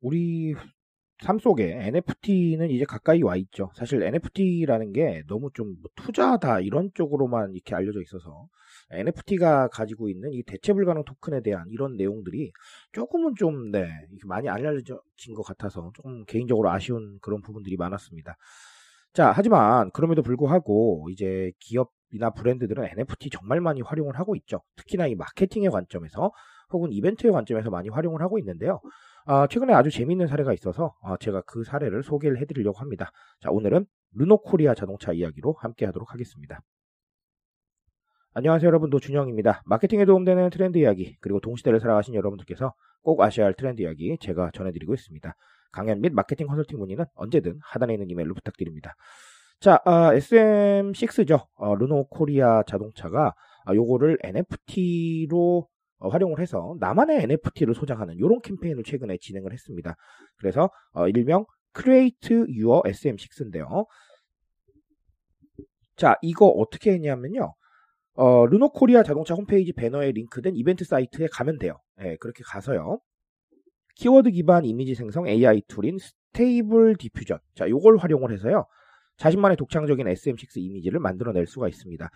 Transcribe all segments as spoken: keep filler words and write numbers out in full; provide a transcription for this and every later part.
우리 삶 속에 엔에프티는 이제 가까이 와 있죠. 사실 엔에프티라는 게 너무 좀 투자다 이런 쪽으로만 이렇게 알려져 있어서 엔에프티가 가지고 있는 이 대체 불가능 토큰에 대한 이런 내용들이 조금은 좀 네, 많이 안 알려진 것 같아서 조금 개인적으로 아쉬운 그런 부분들이 많았습니다. 자, 하지만 그럼에도 불구하고 이제 기업이나 브랜드들은 엔에프티 정말 많이 활용을 하고 있죠. 특히나 이 마케팅의 관점에서 혹은 이벤트의 관점에서 많이 활용을 하고 있는데요. 아, 최근에 아주 재미있는 사례가 있어서 아, 제가 그 사례를 소개를 해드리려고 합니다. 자, 오늘은 르노코리아 자동차 이야기로 함께 하도록 하겠습니다. 안녕하세요 여러분, 노준영입니다. 마케팅에 도움되는 트렌드 이야기, 그리고 동시대를 살아가신 여러분들께서 꼭 아셔야 할 트렌드 이야기 제가 전해드리고 있습니다. 강연 및 마케팅 컨설팅 문의는 언제든 하단에 있는 이메일로 부탁드립니다. 자, 아, 에스엠 식스죠. 어, 르노코리아 자동차가 아, 요거를 엔에프티로 어, 활용을 해서 나만의 엔에프티를 소장하는 이런 캠페인을 최근에 진행을 했습니다. 그래서 어, 일명 Create Your 에스엠 식스인데요. 자, 이거 어떻게 했냐면요. 어, 르노코리아 자동차 홈페이지 배너에 링크된 이벤트 사이트에 가면 돼요. 예, 그렇게 가서요. 키워드 기반 이미지 생성 에이아이 툴인 Stable Diffusion. 자, 요걸 활용을 해서요. 자신만의 독창적인 에스엠 식스 이미지를 만들어낼 수가 있습니다.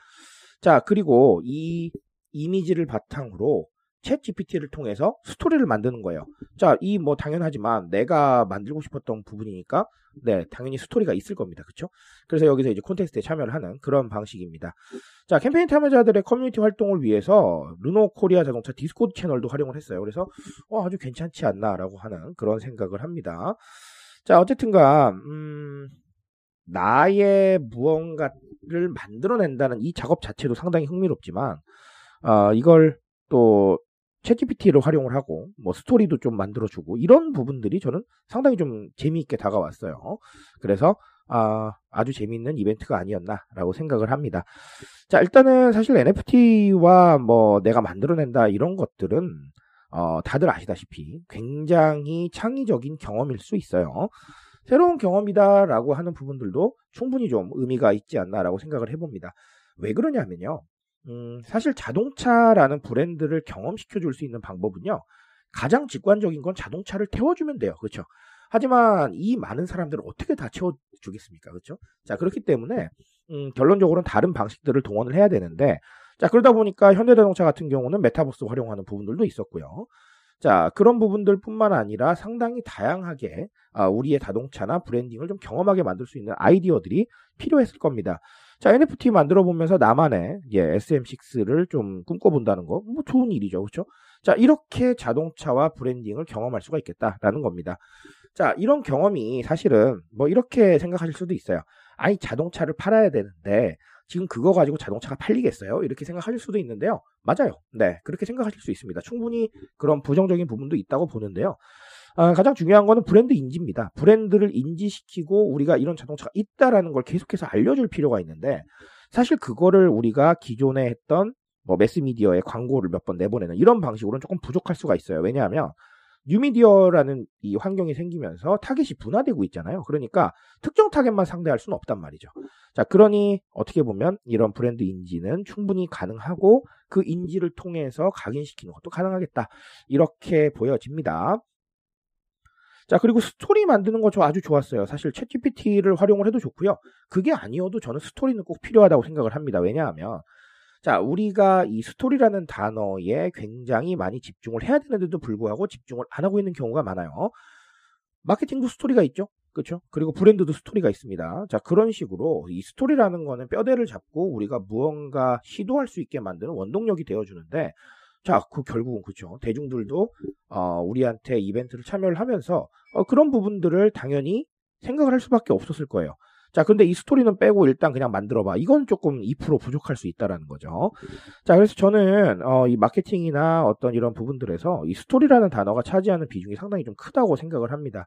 자, 그리고 이 이미지를 바탕으로 챗 지피티를 통해서 스토리를 만드는 거예요. 자, 이 뭐 당연하지만 내가 만들고 싶었던 부분이니까 네, 당연히 스토리가 있을 겁니다. 그쵸? 그래서 여기서 이제 콘테스트에 참여를 하는 그런 방식입니다. 자, 캠페인 참여자들의 커뮤니티 활동을 위해서 르노코리아 자동차 디스코드 채널도 활용을 했어요. 그래서 어, 아주 괜찮지 않나라고 하는 그런 생각을 합니다. 자, 어쨌든간 음... 나의 무언가를 만들어낸다는 이 작업 자체도 상당히 흥미롭지만 어, 이걸 또 챗지피티로 활용을 하고 뭐 스토리도 좀 만들어주고 이런 부분들이 저는 상당히 좀 재미있게 다가왔어요. 그래서 어, 아주 재미있는 이벤트가 아니었나라고 생각을 합니다. 자, 일단은 사실 엔에프티와 뭐 내가 만들어낸다 이런 것들은 어, 다들 아시다시피 굉장히 창의적인 경험일 수 있어요. 새로운 경험이다라고 하는 부분들도 충분히 좀 의미가 있지 않나라고 생각을 해봅니다. 왜 그러냐면요. 음, 사실 자동차라는 브랜드를 경험시켜줄 수 있는 방법은요, 가장 직관적인 건 자동차를 태워주면 돼요. 그렇죠? 하지만 이 많은 사람들을 어떻게 다 채워주겠습니까? 그렇죠? 자, 그렇기 때문에 음, 결론적으로는 다른 방식들을 동원을 해야 되는데, 자, 그러다 보니까 현대자동차 같은 경우는 메타버스 활용하는 부분들도 있었고요. 자, 그런 부분들 뿐만 아니라 상당히 다양하게 아, 우리의 자동차나 브랜딩을 좀 경험하게 만들 수 있는 아이디어들이 필요했을 겁니다. 자, 엔에프티 만들어보면서 나만의 예, 에스엠 식스를 좀 꿈꿔본다는 거, 뭐 좋은 일이죠. 그렇죠? 자, 이렇게 자동차와 브랜딩을 경험할 수가 있겠다라는 겁니다. 자, 이런 경험이 사실은 뭐 이렇게 생각하실 수도 있어요. 아니, 자동차를 팔아야 되는데 지금 그거 가지고 자동차가 팔리겠어요? 이렇게 생각하실 수도 있는데요. 맞아요. 네, 그렇게 생각하실 수 있습니다. 충분히 그런 부정적인 부분도 있다고 보는데요. 아, 가장 중요한 거는 브랜드 인지입니다. 브랜드를 인지시키고 우리가 이런 자동차가 있다라는 걸 계속해서 알려줄 필요가 있는데, 사실 그거를 우리가 기존에 했던 뭐 매스미디어에 광고를 몇 번 내보내는 이런 방식으로는 조금 부족할 수가 있어요. 왜냐하면 뉴미디어라는 이 환경이 생기면서 타겟이 분화되고 있잖아요. 그러니까 특정 타겟만 상대할 수는 없단 말이죠. 자, 그러니 어떻게 보면 이런 브랜드 인지는 충분히 가능하고 그 인지를 통해서 각인시키는 것도 가능하겠다, 이렇게 보여집니다. 자, 그리고 스토리 만드는 거 저 아주 좋았어요. 사실 챗 지피티를 활용을 해도 좋고요. 그게 아니어도 저는 스토리는 꼭 필요하다고 생각을 합니다. 왜냐하면 자, 우리가 이 스토리라는 단어에 굉장히 많이 집중을 해야 되는데도 불구하고 집중을 안 하고 있는 경우가 많아요. 마케팅도 스토리가 있죠. 그렇죠? 그리고 브랜드도 스토리가 있습니다. 자, 그런 식으로 이 스토리라는 거는 뼈대를 잡고 우리가 무언가 시도할 수 있게 만드는 원동력이 되어주는데, 자, 그 결국은 그렇죠. 대중들도 어, 우리한테 이벤트를 참여를 하면서 어, 그런 부분들을 당연히 생각을 할 수밖에 없었을 거예요. 자, 근데 이 스토리는 빼고 일단 그냥 만들어봐. 이건 조금 이 퍼센트 부족할 수 있다라는 거죠. 자, 그래서 저는 어, 이 마케팅이나 어떤 이런 부분들에서 이 스토리라는 단어가 차지하는 비중이 상당히 좀 크다고 생각을 합니다.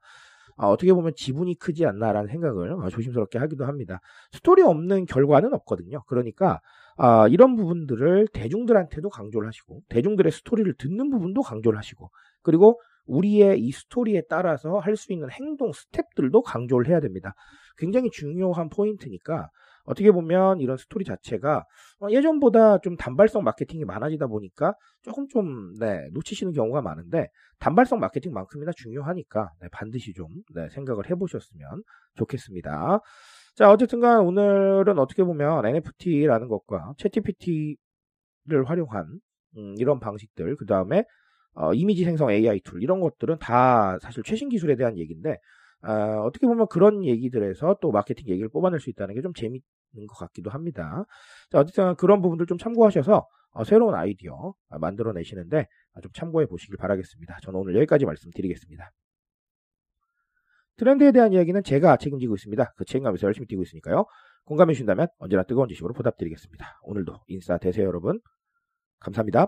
아, 어떻게 보면 지분이 크지 않나라는 생각을 아, 조심스럽게 하기도 합니다. 스토리 없는 결과는 없거든요. 그러니까 아, 이런 부분들을 대중들한테도 강조를 하시고, 대중들의 스토리를 듣는 부분도 강조를 하시고, 그리고 우리의 이 스토리에 따라서 할 수 있는 행동, 스텝들도 강조를 해야 됩니다. 굉장히 중요한 포인트니까 어떻게 보면 이런 스토리 자체가 예전보다 좀 단발성 마케팅이 많아지다 보니까 조금 좀 네, 놓치시는 경우가 많은데, 단발성 마케팅만큼이나 중요하니까 네, 반드시 좀 네, 생각을 해보셨으면 좋겠습니다. 자, 어쨌든간 오늘은 어떻게 보면 엔에프티라는 것과 챗 지피티를 활용한 음, 이런 방식들, 그 다음에 어, 이미지 생성 에이아이 툴, 이런 것들은 다 사실 최신 기술에 대한 얘기인데, 어, 어떻게 보면 그런 얘기들에서 또 마케팅 얘기를 뽑아낼 수 있다는 게 좀 재밌는 것 같기도 합니다. 자, 어쨌든 그런 부분들 좀 참고하셔서 어, 새로운 아이디어 만들어내시는데 좀 참고해 보시길 바라겠습니다. 저는 오늘 여기까지 말씀드리겠습니다. 트렌드에 대한 이야기는 제가 책임지고 있습니다. 그 책임감에서 열심히 뛰고 있으니까요. 공감해 주신다면 언제나 뜨거운 진심으로 보답드리겠습니다. 오늘도 인싸 되세요, 여러분. 감사합니다.